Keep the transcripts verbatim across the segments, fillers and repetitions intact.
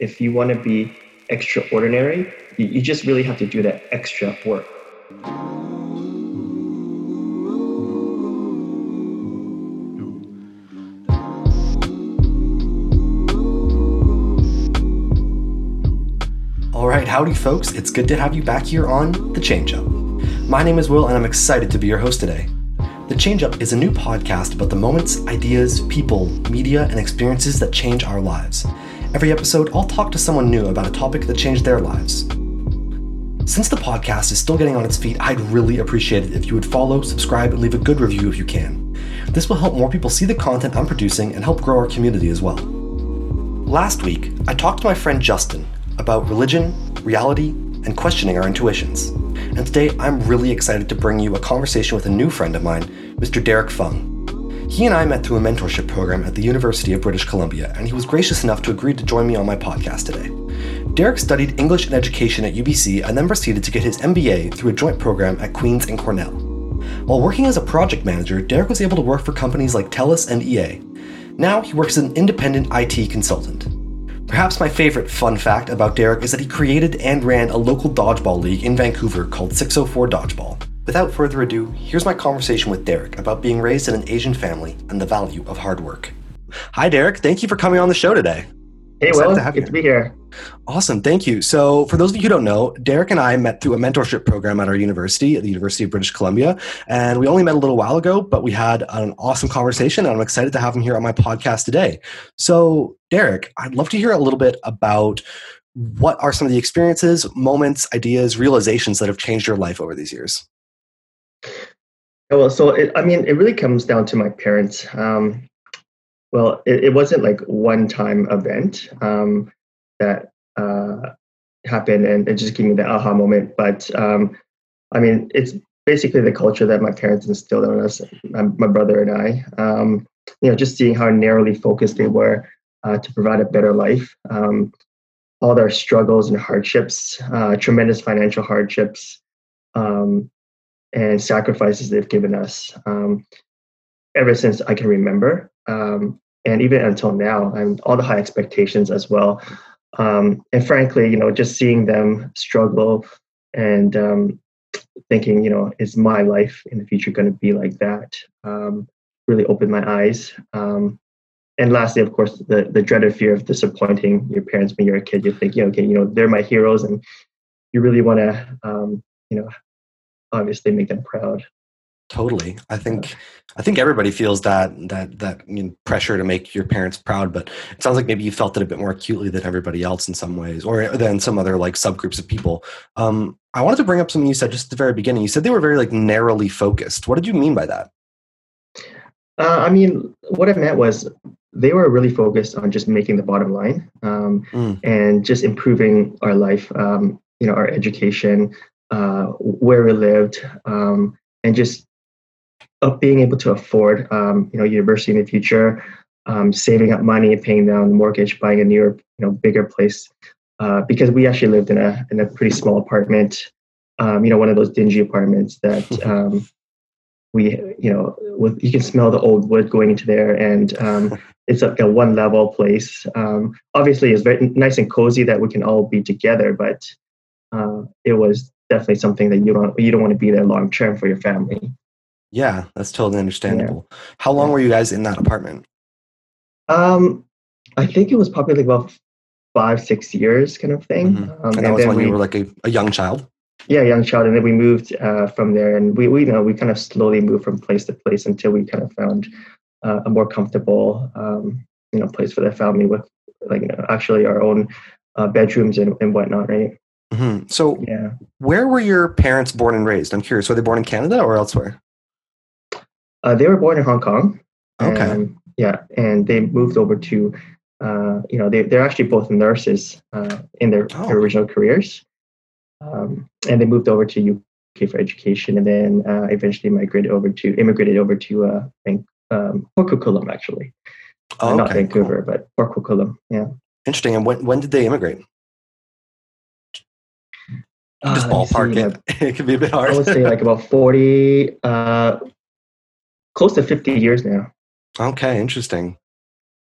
If you want to be extraordinary, you, you just really have to do that extra work. All right, howdy folks, it's good to have you back here on The Changeup. My name is Will and I'm excited to be your host today. The Changeup is a new podcast about the moments, ideas, people, media, and experiences that change our lives. Every episode, I'll talk to someone new about a topic that changed their lives. Since the podcast is still getting on its feet, I'd really appreciate it if you would follow, subscribe, and leave a good review if you can. This will help more people see the content I'm producing and help grow our community as well. Last week, I talked to my friend Justin about religion, reality, and questioning our intuitions. And today, I'm really excited to bring you a conversation with a new friend of mine, Mister Derek Fung. He and I met through a mentorship program at the University of British Columbia, and he was gracious enough to agree to join me on my podcast today. Derek studied English and education at U B C and then proceeded to get his M B A through a joint program at Queens and Cornell. While working as a project manager, Derek was able to work for companies like Telus and E A. Now he works as an independent I T consultant. Perhaps my favorite fun fact about Derek is that he created and ran a local dodgeball league in Vancouver called six oh four Dodgeball. Without further ado, here's my conversation with Derek about being raised in an Asian family and the value of hard work. Hi, Derek. Thank you for coming on the show today. Hey, Will. Good to be here. Awesome. Thank you. So for those of you who don't know, Derek and I met through a mentorship program at our university, at the University of British Columbia. And we only met a little while ago, but we had an awesome conversation. And I'm excited to have him here on my podcast today. So, Derek, I'd love to hear a little bit about what are some of the experiences, moments, ideas, realizations that have changed your life over these years. Well, so, it, I mean, it really comes down to my parents. Um, well, it, it wasn't like one-time event um, that uh, happened and it just gave me the aha moment. But, um, I mean, it's basically the culture that my parents instilled on us, my, my brother and I. Um, you know, just seeing how narrowly focused they were uh, to provide a better life. Um, all their struggles and hardships, uh, tremendous financial hardships, um, and sacrifices they've given us um, ever since I can remember. Um, and even until now, and all the high expectations as well. Um, and frankly, you know, just seeing them struggle and um, thinking, you know, is my life in the future going to be like that? Um, really opened my eyes. Um, and lastly, of course, the, the dreaded fear of disappointing your parents when you're a kid. You think, you know, okay, you know, they're my heroes and you really want to, um, you know, obviously make them proud. Totally. I think I think everybody feels that that that I mean, pressure to make your parents proud, but it sounds like maybe you felt it a bit more acutely than everybody else in some ways, or than some other like subgroups of people. Um, I wanted to bring up something you said just at the very beginning. You said they were very like narrowly focused. What did you mean by that? Uh, I mean, what I meant was they were really focused on just making the bottom line um, mm. and just improving our life, um, you know, our education, Uh, where we lived, um, and just of being able to afford, um, you know, university in the future, um, saving up money and paying down the mortgage, buying a newer, you know, bigger place, uh, because we actually lived in a in a pretty small apartment, um, you know, one of those dingy apartments that um, we, you know, with you can smell the old wood going into there, and um, it's like a one level place. Um, obviously, it's very nice and cozy that we can all be together, but uh, it was definitely something that you don't you don't want to be there long term for your family. Yeah, that's totally understandable. Yeah. How long were you guys in that apartment? Um, I think it was probably like about five, six years kind of thing. Mm-hmm. Um, and, and that was when we, you were like a, a young child? Yeah, young child. And then we moved uh, from there and we, we, you know, we kind of slowly moved from place to place until we kind of found uh, a more comfortable, um, you know, place for the family with like, you know, actually our own uh, bedrooms and, and whatnot, right? Mm-hmm. So yeah. Where were your parents born and raised? I'm curious, were they born in Canada or elsewhere? Uh, they were born in Hong Kong. Okay. And, yeah. And they moved over to, uh, you know, they, they're actually both nurses uh, in their, oh. their original careers. Um, and they moved over to U K for education and then uh, eventually migrated over to, immigrated over to uh, um, Port Coquitlam, actually. Oh, okay, uh, not Vancouver, cool. But Port Coquitlam. Yeah. Interesting. And when when did they immigrate? Just ballpark uh, it. It can be a bit hard. I would say like about forty, uh, close to fifty years now. Okay, interesting.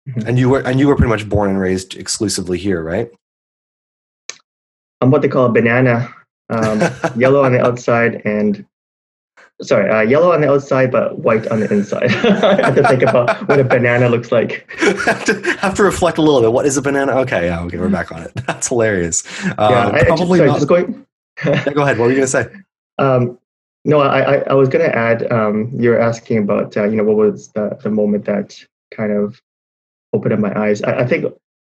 Mm-hmm. And you were and you were pretty much born and raised exclusively here, right? I'm what they call a banana, um, yellow on the outside and sorry, uh, yellow on the outside, but white on the inside. I have to think about what a banana looks like. have, to, have to reflect a little bit. What is a banana? Okay, yeah, okay, we're back on it. That's hilarious. Uh, yeah, I, probably I just, sorry, not. Just going... yeah, go ahead. What were you going to say? Um, no, I, I, I was going to add. Um, you were asking about, uh, you know, what was the, the moment that kind of opened up my eyes. I, I think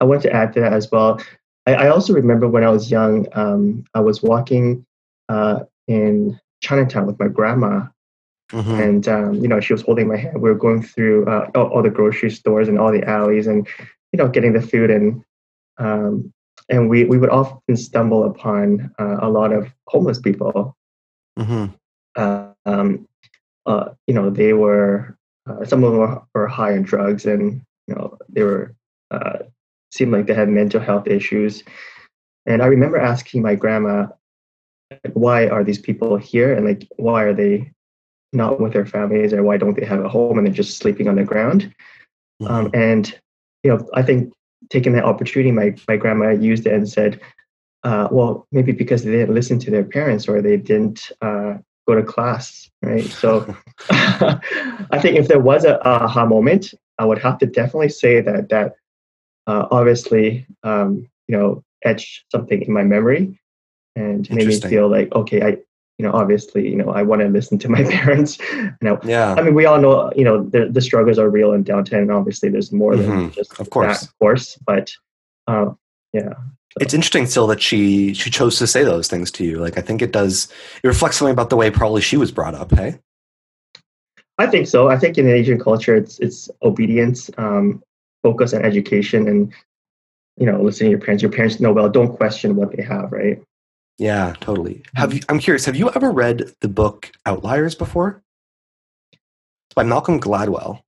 I want to add to that as well. I, I also remember when I was young, um, I was walking uh, in Chinatown with my grandma, mm-hmm. and um, you know, she was holding my hand. We were going through uh, all, all the grocery stores and all the alleys, and you know, getting the food, and um, and we we would often stumble upon uh, a lot of homeless people. Mm-hmm. Uh, um, uh, you know, they were uh, some of them were, were high on drugs, and you know, they were uh, seemed like they had mental health issues. And I remember asking my grandma, like, why are these people here, and like, why are they not with their families, or why don't they have a home, and they're just sleeping on the ground? Mm-hmm. Um, and you know, I think taking that opportunity, my my grandma used it and said, uh, "Well, maybe because they didn't listen to their parents, or they didn't uh, go to class, right?" So I think if there was a aha moment, I would have to definitely say that that uh, obviously um, you know, etched something in my memory. And made me feel like, okay, I, you know, obviously, you know, I want to listen to my parents. You know, yeah. I mean, we all know, you know, the, the struggles are real in downtown, and obviously there's more than mm-hmm. just of course. that, of course. But, um, yeah. So. It's interesting still that she, she chose to say those things to you. Like, I think it does, it reflects something about the way probably she was brought up, hey? I think so. I think in Asian culture, it's, it's obedience, um, focus on education, and, you know, listening to your parents. Your parents know well, don't question what they have, right? Yeah, totally. Have you, I'm curious, have you ever read the book Outliers before? It's by Malcolm Gladwell.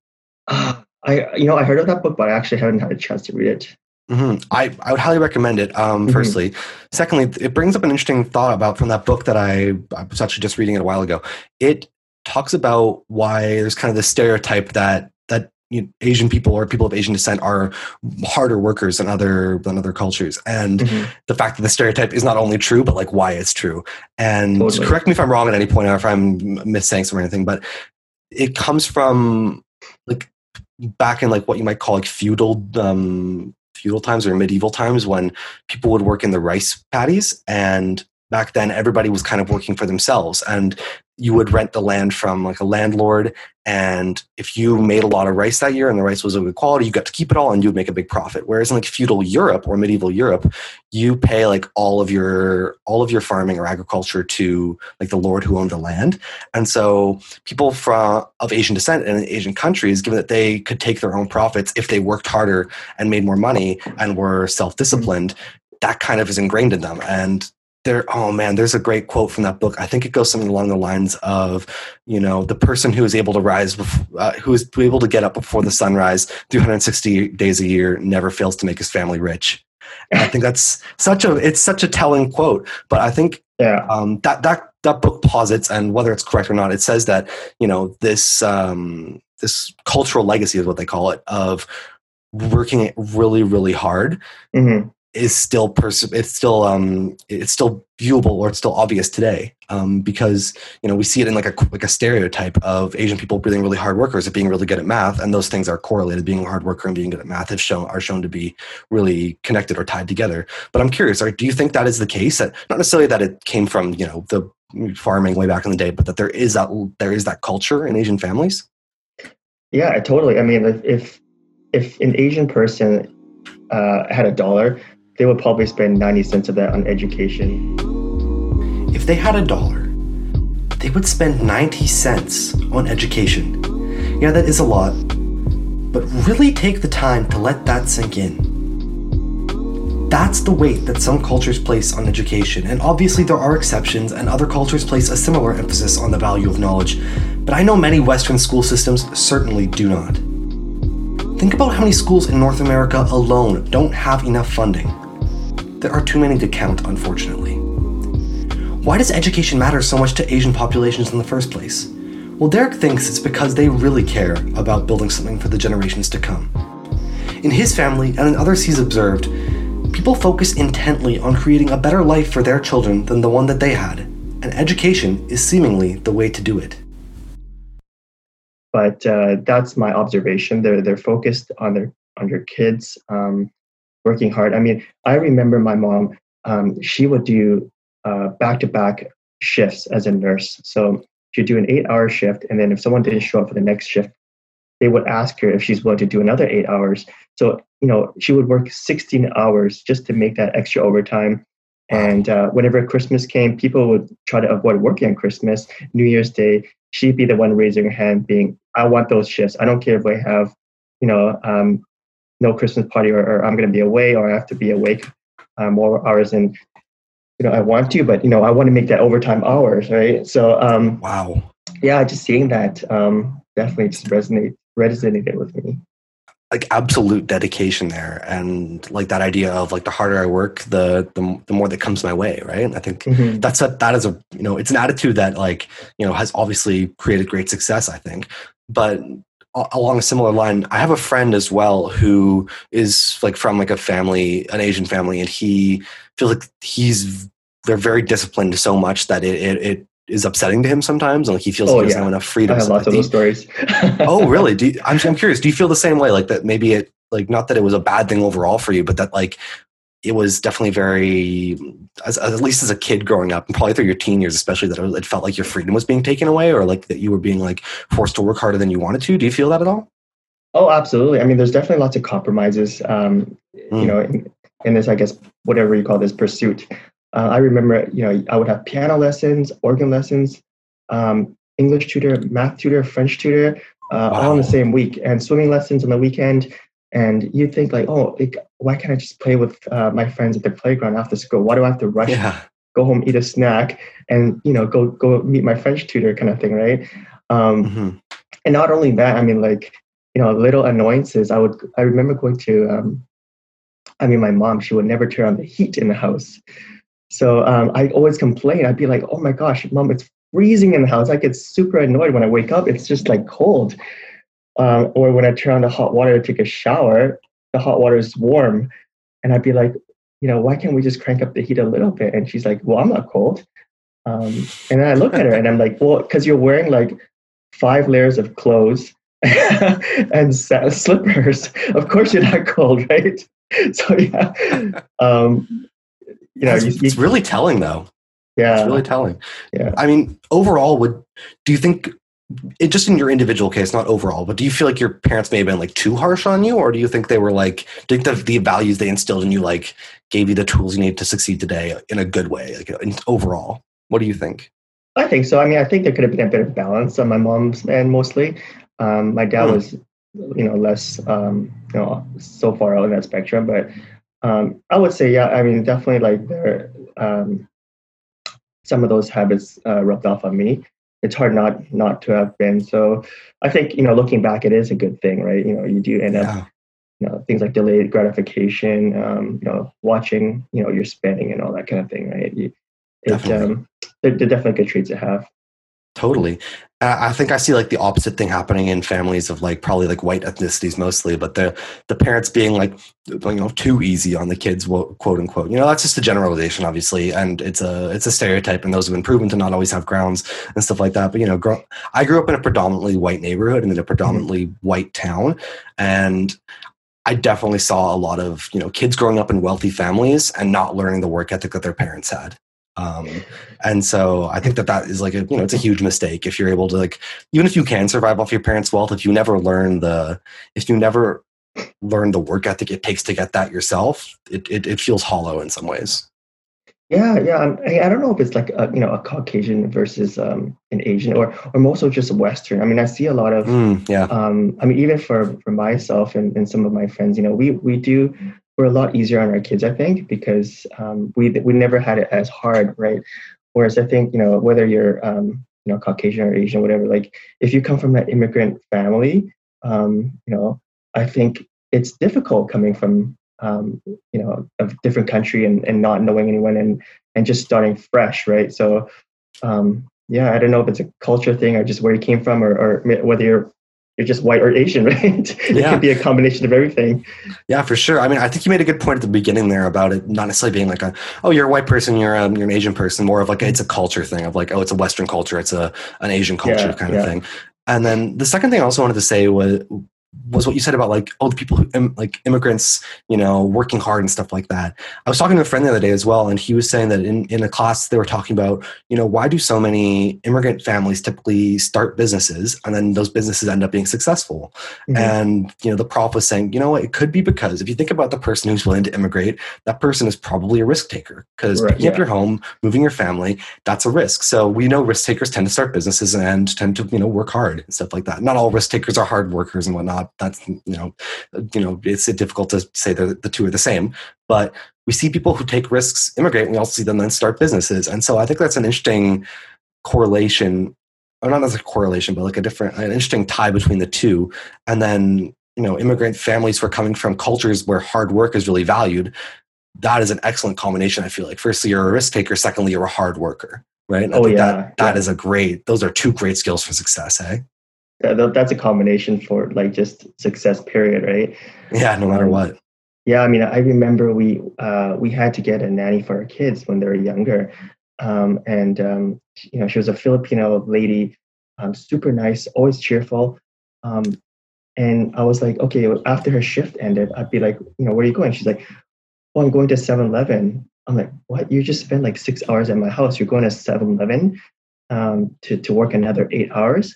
Uh, I, you know, I heard of that book, but I actually haven't had a chance to read it. Mm-hmm. I, I would highly recommend it, um, mm-hmm. firstly. Secondly, it brings up an interesting thought about from that book that I, I was actually just reading it a while ago. It talks about why there's kind of this stereotype that, that you know, Asian people or people of Asian descent are harder workers than other than other cultures, and mm-hmm. the fact that the stereotype is not only true, but like why it's true. And totally. Correct me if I'm wrong at any point or if I'm missaying something or anything, but it comes from like back in like what you might call like feudal um, feudal times or medieval times, when people would work in the rice paddies, and back then everybody was kind of working for themselves, and you would rent the land from like a landlord, and if you made a lot of rice that year and the rice was of good quality, you got to keep it all and you'd make a big profit. Whereas in like feudal Europe or medieval Europe, you pay like all of your all of your farming or agriculture to like the lord who owned the land. And so people from of Asian descent and Asian countries, given that they could take their own profits if they worked harder and made more money and were self-disciplined, mm-hmm. that kind of is ingrained in them. And There, oh man, there's a great quote from that book. I think it goes something along the lines of, you know, the person who is able to rise, before, uh, who is able to get up before the sunrise three hundred sixty days a year, never fails to make his family rich. And I think that's such a, it's such a telling quote. But I think yeah. um, that that that book posits, and whether it's correct or not, it says that, you know, this um, this cultural legacy is what they call it, of working really really hard. Mm-hmm. is still pers- it's still um it's still viewable, or it's still obvious today, um because you know we see it in like a like a stereotype of Asian people being really hard workers and being really good at math, and those things are correlated. Being a hard worker and being good at math have shown are shown to be really connected or tied together. But I'm curious, do you think that is the case? That not necessarily that it came from you know the farming way back in the day, but that there is that there is that culture in Asian families? Yeah, totally. I mean, if if an Asian person uh, had a dollar, they would probably spend ninety cents of that on education. If they had a dollar, they would spend ninety cents on education. Yeah, that is a lot, but really take the time to let that sink in. That's the weight that some cultures place on education, and obviously there are exceptions, and other cultures place a similar emphasis on the value of knowledge, but I know many Western school systems certainly do not. Think about how many schools in North America alone don't have enough funding. There are too many to count, unfortunately. Why does education matter so much to Asian populations in the first place? Well, Derek thinks it's because they really care about building something for the generations to come. In his family and in others he's observed, People focus intently on creating a better life for their children than the one that they had, and education is seemingly the way to do it. But uh, that's my observation. They're they're focused on their on their kids, um, working hard. I mean, I remember my mom. Um, she would do uh, back-to-back shifts as a nurse. So she'd do an eight-hour shift, and then if someone didn't show up for the next shift, they would ask her if she's willing to do another eight hours. So, you know, she would work sixteen hours just to make that extra overtime. And uh, whenever Christmas came, people would try to avoid working on Christmas, New Year's Day. She'd be the one raising her hand being, I want those shifts. I don't care if I have, you know, um, no Christmas party or, or I'm going to be away or I have to be awake um, more hours. And, you know, I want to, but, you know, I want to make that overtime hours, right? So, um, wow. Yeah, just seeing that um, definitely just resonate. resonated with me. Like absolute dedication there, and like that idea of like the harder I work, the the, the more that comes my way, right? I think mm-hmm. that's a that is a you know it's an attitude that like you know has obviously created great success, I think. But along a similar line, I have a friend as well who is like from like a family, an Asian family, and he feels like he's they're very disciplined so much that it it. it is upsetting to him sometimes, and like he feels oh, like he doesn't yeah. have enough freedom. I have lots like, of those you, stories. Oh, really? Do you, I'm, I'm curious. Do you feel the same way? Like that? Maybe it like not that it was a bad thing overall for you, but that like it was definitely very, as, at least as a kid growing up, and probably through your teen years, especially that it felt like your freedom was being taken away, or like that you were being like forced to work harder than you wanted to. Do you feel that at all? Oh, absolutely. I mean, there's definitely lots of compromises. Um, mm. You know, in, in this, I guess, whatever you call this pursuit. Uh, I remember, you know, I would have piano lessons, organ lessons, um, English tutor, math tutor, French tutor, uh, wow. all in the same week, and swimming lessons on the weekend. And you think like, oh, it, why can't I just play with uh, my friends at the playground after school? Why do I have to rush, yeah. go home, eat a snack, and you know, go go meet my French tutor, kind of thing, right? Um, mm-hmm. And not only that, I mean, like, you know, little annoyances. I would, I remember going to, um, I mean, my mom, she would never turn on the heat in the house. So um, I always complain. I'd be like, oh my gosh, Mom, it's freezing in the house. I get super annoyed when I wake up. It's just like cold. Um, or when I turn on the hot water to take a shower, the hot water is warm. And I'd be like, you know, why can't we just crank up the heat a little bit? And she's like, well, I'm not cold. Um, and then I look at her and I'm like, well, because you're wearing like five layers of clothes and slippers. Of course you're not cold, right? So yeah. Um, You know, you, it's really telling though. Yeah. It's really telling. Yeah. I mean, overall, would do you think it just in your individual case, not overall, but do you feel like your parents may have been like too harsh on you, or do you think they were like do you think the, the values they instilled in you like gave you the tools you need to succeed today in a good way? Like in, overall. What do you think? I think so. I mean, I think there could have been a bit of balance on my mom's end mostly. Um, my dad mm. was, you know, less um, you know, so far out in that spectrum, but Um, I would say, yeah, I mean, definitely like there, um, some of those habits uh, rubbed off on me. It's hard not not to have been. So I think, you know, looking back, it is a good thing, right? You know, you do end yeah. up, you know, things like delayed gratification, um, you know, watching, you know, your spending and all that kind of thing, right? You, it, definitely. Um, they're, they're definitely good traits to have. Totally. Uh, I think I see like the opposite thing happening in families of like probably like white ethnicities mostly, but the the parents being like, you know, too easy on the kids, quote unquote. You know, that's just a generalization, obviously, and it's a it's a stereotype, and those have been proven to not always have grounds and stuff like that. But you know, grow, I grew up in a predominantly white neighborhood and in a predominantly mm-hmm. white town, and I definitely saw a lot of you know kids growing up in wealthy families and not learning the work ethic that their parents had. Um, and so I think that that is like, a, you know, it's a huge mistake if you're able to like, even if you can survive off your parents' wealth, if you never learn the, if you never learn the work ethic it takes to get that yourself, it, it, it feels hollow in some ways. Yeah. Yeah. I'm, I don't know if it's like, a, you know, a Caucasian versus, um, an Asian or, or more so just Western. I mean, I see a lot of, mm, yeah. um, I mean, even for, for myself and, and some of my friends, you know, we, we do, we're a lot easier on our kids, I think, because um, we we never had it as hard, right? Whereas I think, you know, whether you're, um, you know, Caucasian or Asian, whatever, like if you come from that immigrant family, um, you know, I think it's difficult coming from, um, you know, a different country and, and not knowing anyone and, and just starting fresh, right? So, um, yeah, I don't know if it's a culture thing or just where you came from or, or whether you're you're just white or Asian, right? It yeah. could be a combination of everything. Yeah, for sure. I mean, I think you made a good point at the beginning there about it not necessarily being like, a, oh, you're a white person, you're um, you're an Asian person, more of like a, it's a culture thing of like, oh, it's a Western culture, it's a an Asian culture yeah, kind of yeah. thing. And then the second thing I also wanted to say was, was what you said about like, oh, the people who, Im- like immigrants, you know, working hard and stuff like that. I was talking to a friend the other day as well, and he was saying that in, in a class they were talking about, you know, why do so many immigrant families typically start businesses and then those businesses end up being successful? Mm-hmm. And, you know, the prof was saying, you know what, it could be because if you think about the person who's willing to immigrate, that person is probably a risk taker because right, picking yeah. up your home, moving your family, that's a risk. So we know risk takers tend to start businesses and tend to, you know, work hard and stuff like that. Not all risk takers are hard workers and whatnot. That's, you know, you know, it's difficult to say that the two are the same, but we see people who take risks immigrate, and we also see them then start businesses. And so I think that's an interesting correlation, or not as a correlation, but like a different, an interesting tie between the two. And then, you know, immigrant families who are coming from cultures where hard work is really valued, that is an excellent combination, I feel like. Firstly, you're a risk taker. Secondly, you're a hard worker, right? And oh, I think yeah. That, that yeah. is a great, those are two great skills for success, eh? That, that's a combination for like just success period, right? Yeah, no matter um, what. Yeah, I mean, I remember we uh, we had to get a nanny for our kids when they were younger. Um, and, um, you know, she was a Filipino lady, um, super nice, always cheerful. Um, and I was like, okay, after her shift ended, I'd be like, you know, where are you going? She's like, oh, I'm going to seven eleven. I'm like, what? You just spent like six hours at my house. You're going to seven eleven um, to, to work another eight hours?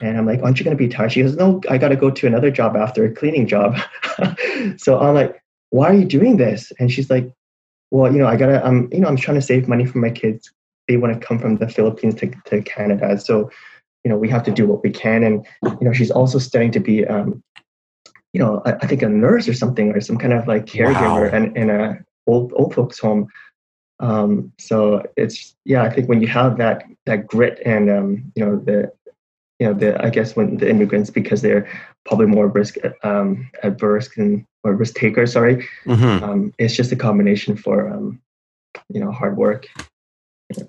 And I'm like, aren't you going to be tired? She goes, no, I got to go to another job after, a cleaning job. So I'm like, why are you doing this? And she's like, well, you know, I got to, um, you know, I'm trying to save money for my kids. They want to come from the Philippines to, to Canada. So, you know, we have to do what we can. And, you know, she's also studying to be, um, you know, I, I think a nurse or something, or some kind of like caregiver wow. in, in a old, old folks home. Um, so it's, yeah, I think when you have that, that grit and, um, you know, the, you know, the, I guess when the immigrants, because they're probably more risk um, adverse and or risk takers, sorry, mm-hmm. um, it's just a combination for, um, you know, hard work.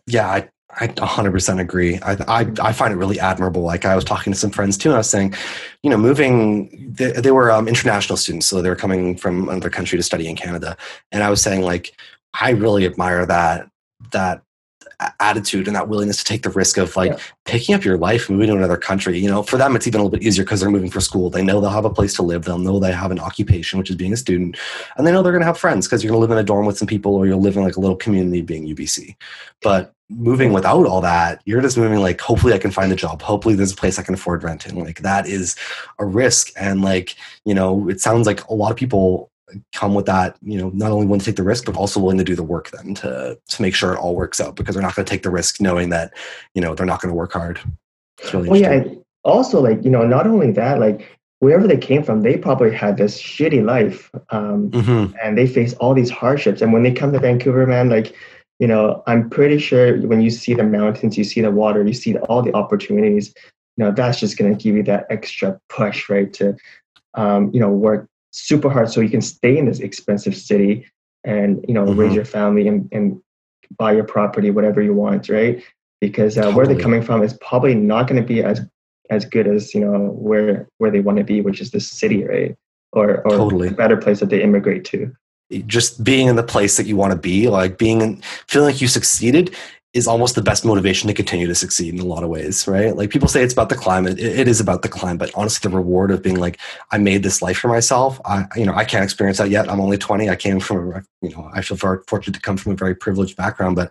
Yeah, I, I one hundred percent agree. I, I I find it really admirable. Like I was talking to some friends too, and I was saying, you know, moving, they, they were um, international students, so they were coming from another country to study in Canada. And I was saying, like, I really admire that, that, attitude and that willingness to take the risk of like yeah. picking up your life, moving to another country. You know, for them, it's even a little bit easier because they're moving for school. They know they'll have a place to live. They'll know they have an occupation, which is being a student. And they know they're going to have friends because you're going to live in a dorm with some people or you'll live in like a little community being U B C. But moving without all that, you're just moving like, hopefully I can find a job. Hopefully there's a place I can afford rent. And like, that is a risk. And like, you know, it sounds like a lot of people come with that, you know, not only willing to take the risk, but also willing to do the work then to, to make sure it all works out because they're not going to take the risk knowing that, you know, they're not going to work hard. It's really well, yeah. And also like, you know, not only that, like wherever they came from, they probably had this shitty life um, mm-hmm. and they face all these hardships. And when they come to Vancouver, man, like, you know, I'm pretty sure when you see the mountains, you see the water, you see the, all the opportunities, you know, that's just going to give you that extra push, right? To, um, you know, work super hard so you can stay in this expensive city and, you know, mm-hmm. raise your family and, and buy your property, whatever you want, right? Because uh, totally. Where they're coming from is probably not going to be as as good as, you know, where where they want to be, which is the city, right? Or, or totally. A better place that they immigrate to. Just being in the place that you want to be, like being in, feeling like you succeeded is almost the best motivation to continue to succeed in a lot of ways, right? Like people say it's about the climb. It, it is about the climb, but honestly, the reward of being like, I made this life for myself. I, you know, I can't experience that yet. I'm only twenty. I came from, a, you know, I feel very fortunate to come from a very privileged background, but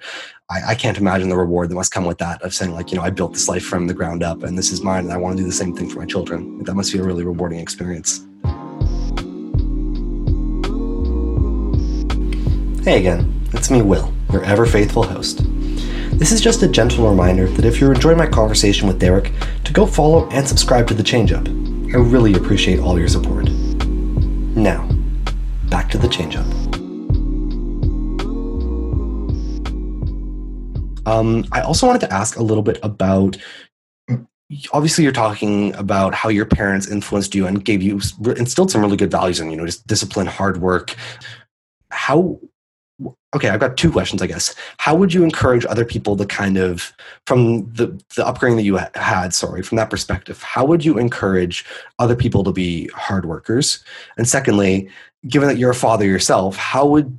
I, I can't imagine the reward that must come with that of saying like, you know, I built this life from the ground up and this is mine and I want to do the same thing for my children. That must be a really rewarding experience. Hey again, it's me, Will, your ever faithful host. This is just a gentle reminder that if you're enjoying my conversation with Derek, to go follow and subscribe to The Changeup. I really appreciate all your support. Now, back to The Changeup. Um, I also wanted to ask a little bit about, obviously you're talking about how your parents influenced you and gave you, instilled some really good values in, you know, just discipline, hard work. How Okay, I've got two questions, I guess. How would you encourage other people to kind of, from the, the upbringing that you had, sorry, from that perspective, how would you encourage other people to be hard workers? And secondly, given that you're a father yourself, how would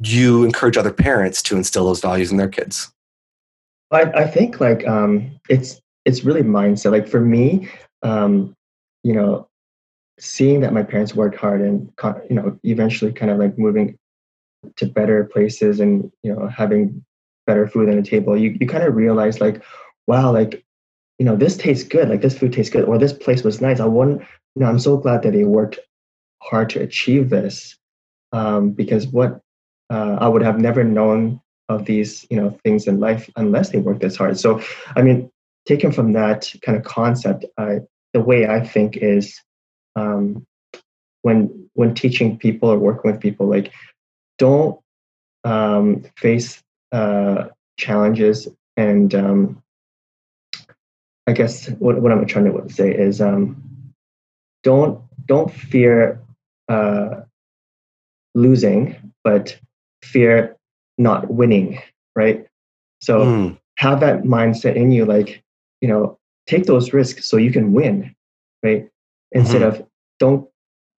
you encourage other parents to instill those values in their kids? I, I think like um, it's it's really mindset. Like for me, um, you know, seeing that my parents worked hard and, you know, eventually kind of like moving to better places and, you know, having better food on the table, you, you kind of realize like, wow, like, you know, this tastes good. Like this food tastes good, or this place was nice. I want, you know, I'm so glad that they worked hard to achieve this, um, because what uh, I would have never known of these, you know, things in life unless they worked this hard. So, I mean, taken from that kind of concept, I, the way I think is, um, when, when teaching people or working with people, like, don't um, face uh, challenges. And um, I guess what, what I'm trying to say is um, don't don't fear uh, losing, but fear not winning, right? So mm. have that mindset in you, like, you know, take those risks so you can win, right? Instead mm-hmm. of don't,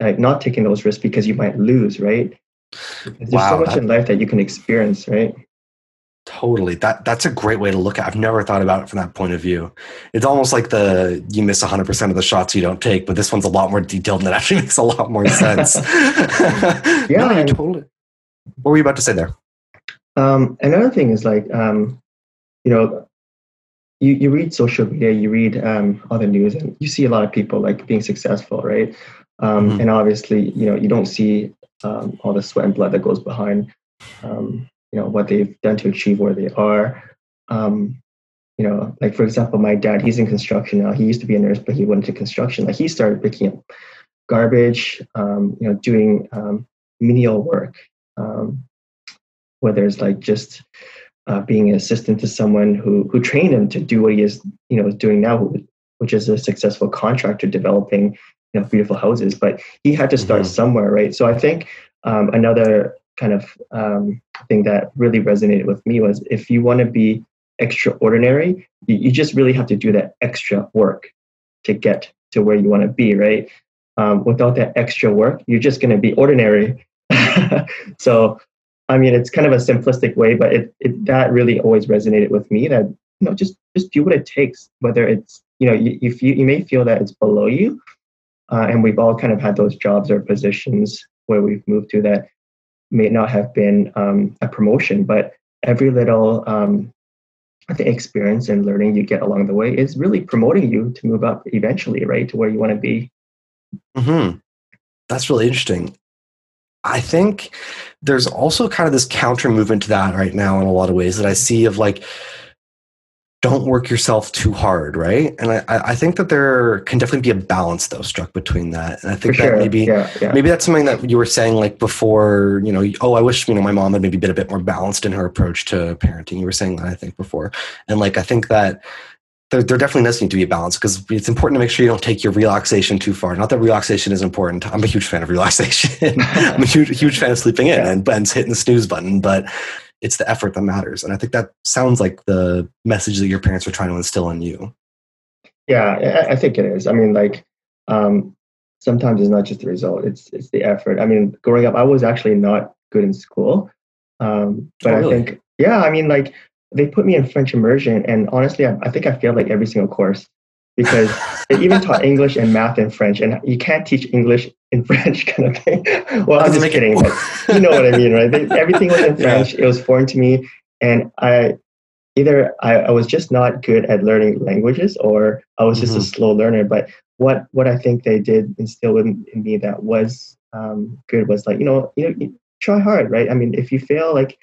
like, not taking those risks because you might lose, right? There's wow, so much that, in life that you can experience, right? Totally. That that's a great way to look at it. I've never thought about it from that point of view. It's almost like the you miss one hundred percent of the shots you don't take, but this one's a lot more detailed and it actually makes a lot more sense. yeah, no, and, totally. What were you about to say there? Um, another thing is like, um, you know, you, you read social media, you read um, other news, and you see a lot of people like being successful, right? Um, mm-hmm. And obviously, you know, you don't see Um, all the sweat and blood that goes behind, um, you know, what they've done to achieve where they are. Um, you know, like, for example, my dad, he's in construction now. He used to be a nurse, but he went into construction. Like, he started picking up garbage, um, you know, doing um, menial work, um, whether it's like just uh, being an assistant to someone who who trained him to do what he is, you know, doing now, which is a successful contractor developing know, beautiful houses, but he had to start mm-hmm. somewhere, right? So I think um, another kind of um, thing that really resonated with me was, if you want to be extraordinary, you, you just really have to do that extra work to get to where you want to be, right? Um, without that extra work, you're just going to be ordinary. So, I mean, it's kind of a simplistic way, but it, it that really always resonated with me. That, you know, just just do what it takes. Whether it's, you know, you, if you you may feel that it's below you. Uh, and we've all kind of had those jobs or positions where we've moved to that may not have been um, a promotion, but every little um, the experience and learning you get along the way is really promoting you to move up eventually, right, to where you want to be. Mm-hmm. That's really interesting. I think there's also kind of this counter movement to that right now in a lot of ways that I see of like, don't work yourself too hard, right? And I, I think that there can definitely be a balance, though, struck between that. And I think For that sure. maybe yeah, yeah. maybe that's something that you were saying, like, before, you know, oh, I wish, you know, my mom had maybe been a bit more balanced in her approach to parenting. You were saying that, I think, before. And, like, I think that there, there definitely does need to be a balance, because it's important to make sure you don't take your relaxation too far. Not that relaxation is important. I'm a huge fan of relaxation. I'm a huge, huge fan of sleeping in yeah. and, and hitting the snooze button. But it's the effort that matters. And I think that sounds like the message that your parents were trying to instill in you. Yeah, I think it is. I mean, like, um, sometimes it's not just the result, it's it's the effort. I mean, growing up, I was actually not good in school. Um, but oh, really? I think, yeah, I mean, like, they put me in French immersion. And honestly, I, I think I failed like every single course, because they even taught English and math and French, and you can't teach English in French, kind of thing. Well, I'm just kidding, but you know what I mean, right? They, everything was in French. Yeah. It was foreign to me. And I either I, I was just not good at learning languages, or I was just mm-hmm. a slow learner. But what, what I think they did instill in, in me that was um, good was like, you know, you know, try hard, right? I mean, if you fail, like,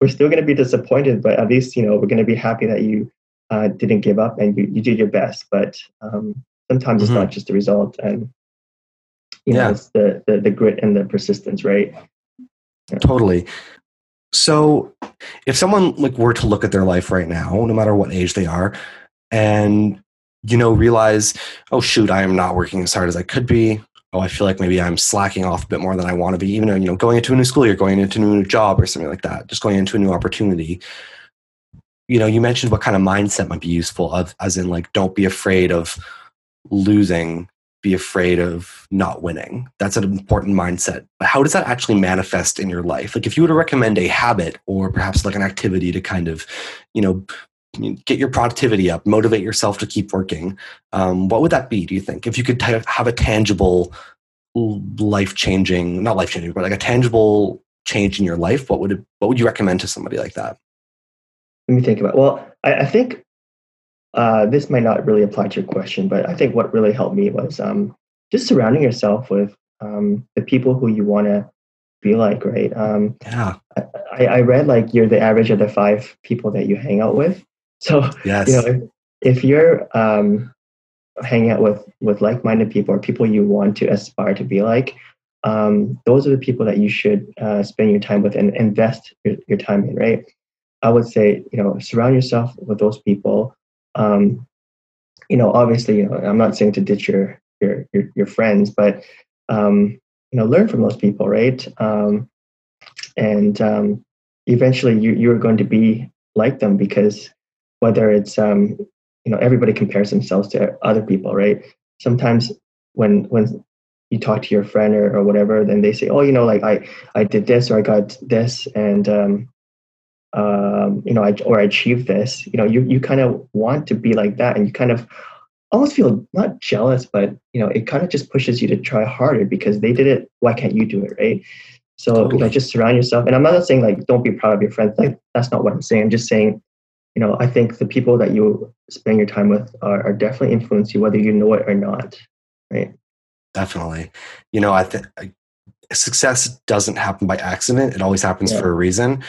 we're still going to be disappointed, but at least, you know, we're going to be happy that you Uh, didn't give up and you, you did your best. But um, sometimes mm-hmm. it's not just the result, and you know yeah. it's the, the the grit and the persistence, right? Yeah. Totally. So, if someone like were to look at their life right now, no matter what age they are, and you know realize, oh shoot, I am not working as hard as I could be. oh, I feel like maybe I'm slacking off a bit more than I want to be, even though, you know, going into a new school year, going into a new job or something like that, just going into a new opportunity. You know, you mentioned what kind of mindset might be useful of, as in like, don't be afraid of losing, be afraid of not winning. That's an important mindset. But how does that actually manifest in your life? Like if you were to recommend a habit or perhaps like an activity to kind of, you know, get your productivity up, motivate yourself to keep working. Um, what would that be, do you think? If you could t- have a tangible life-changing, not life-changing, but like a tangible change in your life, what would it, what would you recommend to somebody like that? Let me think about it. Well, I, I think uh, this might not really apply to your question, but I think what really helped me was um, just surrounding yourself with um, the people who you want to be like, right? Um, yeah. I, I read like you're the average of the five people that you hang out with. So, yes. You know, if, if you're um, hanging out with, with like-minded people or people you want to aspire to be like, um, those are the people that you should uh, spend your time with and invest your, your time in, right? I would say, you know, surround yourself with those people. Um, you know, obviously, you know, I'm not saying to ditch your your your, your friends, but, um, you know, learn from those people, right? Um, and um, eventually you, you're going to be like them because whether it's, um, you know, everybody compares themselves to other people, right? Sometimes when when you talk to your friend or, or whatever, then they say, oh, you know, like I, I did this or I got this and, um, um, you know, I, or I achieved this, you know, you, you kind of want to be like that and you kind of almost feel not jealous, but, you know, it kind of just pushes you to try harder because they did it. Why can't you do it? Right. So oh. you know, just surround yourself. And I'm not saying like, don't be proud of your friends. Like, that's not what I'm saying. I'm just saying, you know, I think the people that you spend your time with are, are definitely influence you, whether you know it or not. Right. Definitely. You know, I think success doesn't happen by accident. It always happens yeah. for a reason.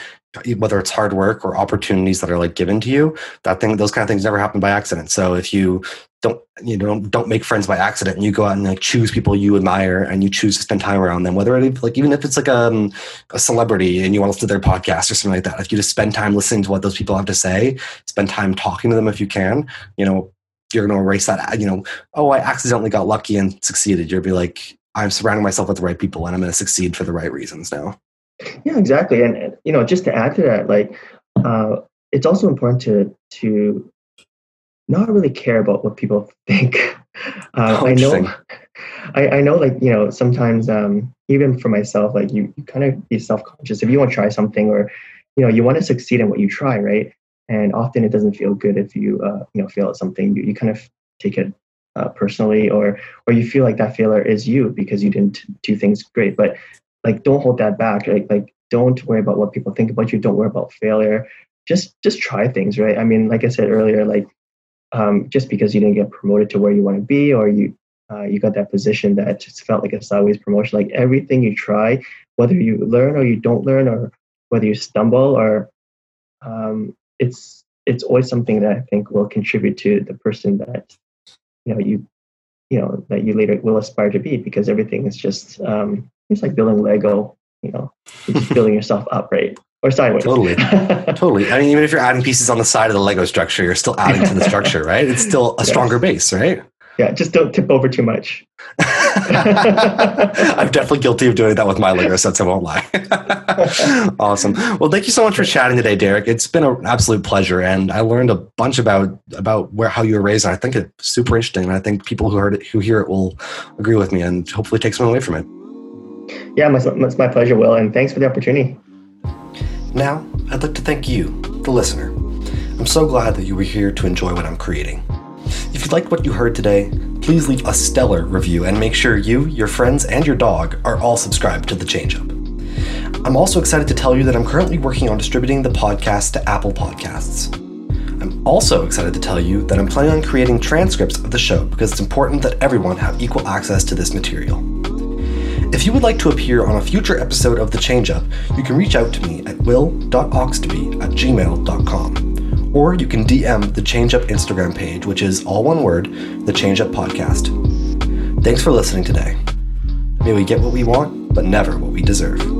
Whether it's hard work or opportunities that are like given to you, that thing, those kind of things never happen by accident. So if you don't, you know, don't make friends by accident and you go out and like choose people you admire and you choose to spend time around them, whether it like, even if it's like um, a celebrity and you want to listen to their podcast or something like that, if you just spend time listening to what those people have to say, spend time talking to them, if you can, you know, you're going to erase that, you know, oh, I accidentally got lucky and succeeded. You'll be like, I'm surrounding myself with the right people and I'm going to succeed for the right reasons now. Yeah, exactly. And, you know, just to add to that, like, uh, it's also important to to not really care about what people think. Uh, oh, I know, I, I know, like, you know, sometimes um, even for myself, like you, you kind of be self-conscious if you want to try something or, you know, you want to succeed in what you try. Right. And often it doesn't feel good if you, uh, you know, fail at something, you, you kind of take it uh, personally or, or you feel like that failure is you because you didn't do things great. But like, don't hold that back. Like, like, don't worry about what people think about you. Don't worry about failure. Just, just try things, right? I mean, like I said earlier, like, um, just because you didn't get promoted to where you want to be, or you, uh, you got that position that just felt like a sideways promotion. Like everything you try, whether you learn or you don't learn, or whether you stumble, or, um, it's, it's always something that I think will contribute to the person that, you know, you, you know, that you later will aspire to be, because everything is just, um, it's like building Lego, you know, just building yourself up, right? Or sideways. Totally. Totally. I mean, even if you're adding pieces on the side of the Lego structure, you're still adding to the structure, right? It's still a stronger yeah. base, right? Yeah. Just don't tip over too much. I'm definitely guilty of doing that with my Lego sets. I won't lie. Awesome. Well, thank you so much for chatting today, Derek. It's been an absolute pleasure. And I learned a bunch about, about where, how you were raised. And I think it's super interesting. And I think people who heard it, who hear it will agree with me and hopefully take someone away from it. Yeah, it's my pleasure, Will, and thanks for the opportunity. Now, I'd like to thank you, the listener. I'm so glad that you were here to enjoy what I'm creating. If you liked what you heard today, please leave a stellar review and make sure you, your friends, and your dog are all subscribed to The Changeup. I'm also excited to tell you that I'm currently working on distributing the podcast to Apple Podcasts. I'm also excited to tell you that I'm planning on creating transcripts of the show because it's important that everyone have equal access to this material. If you would like to appear on a future episode of The Changeup, you can reach out to me at will.oxtoby at gmail.com. Or you can D M The Changeup Instagram page, which is all one word, The Changeup Podcast. Thanks for listening today. May we get what we want, but never what we deserve.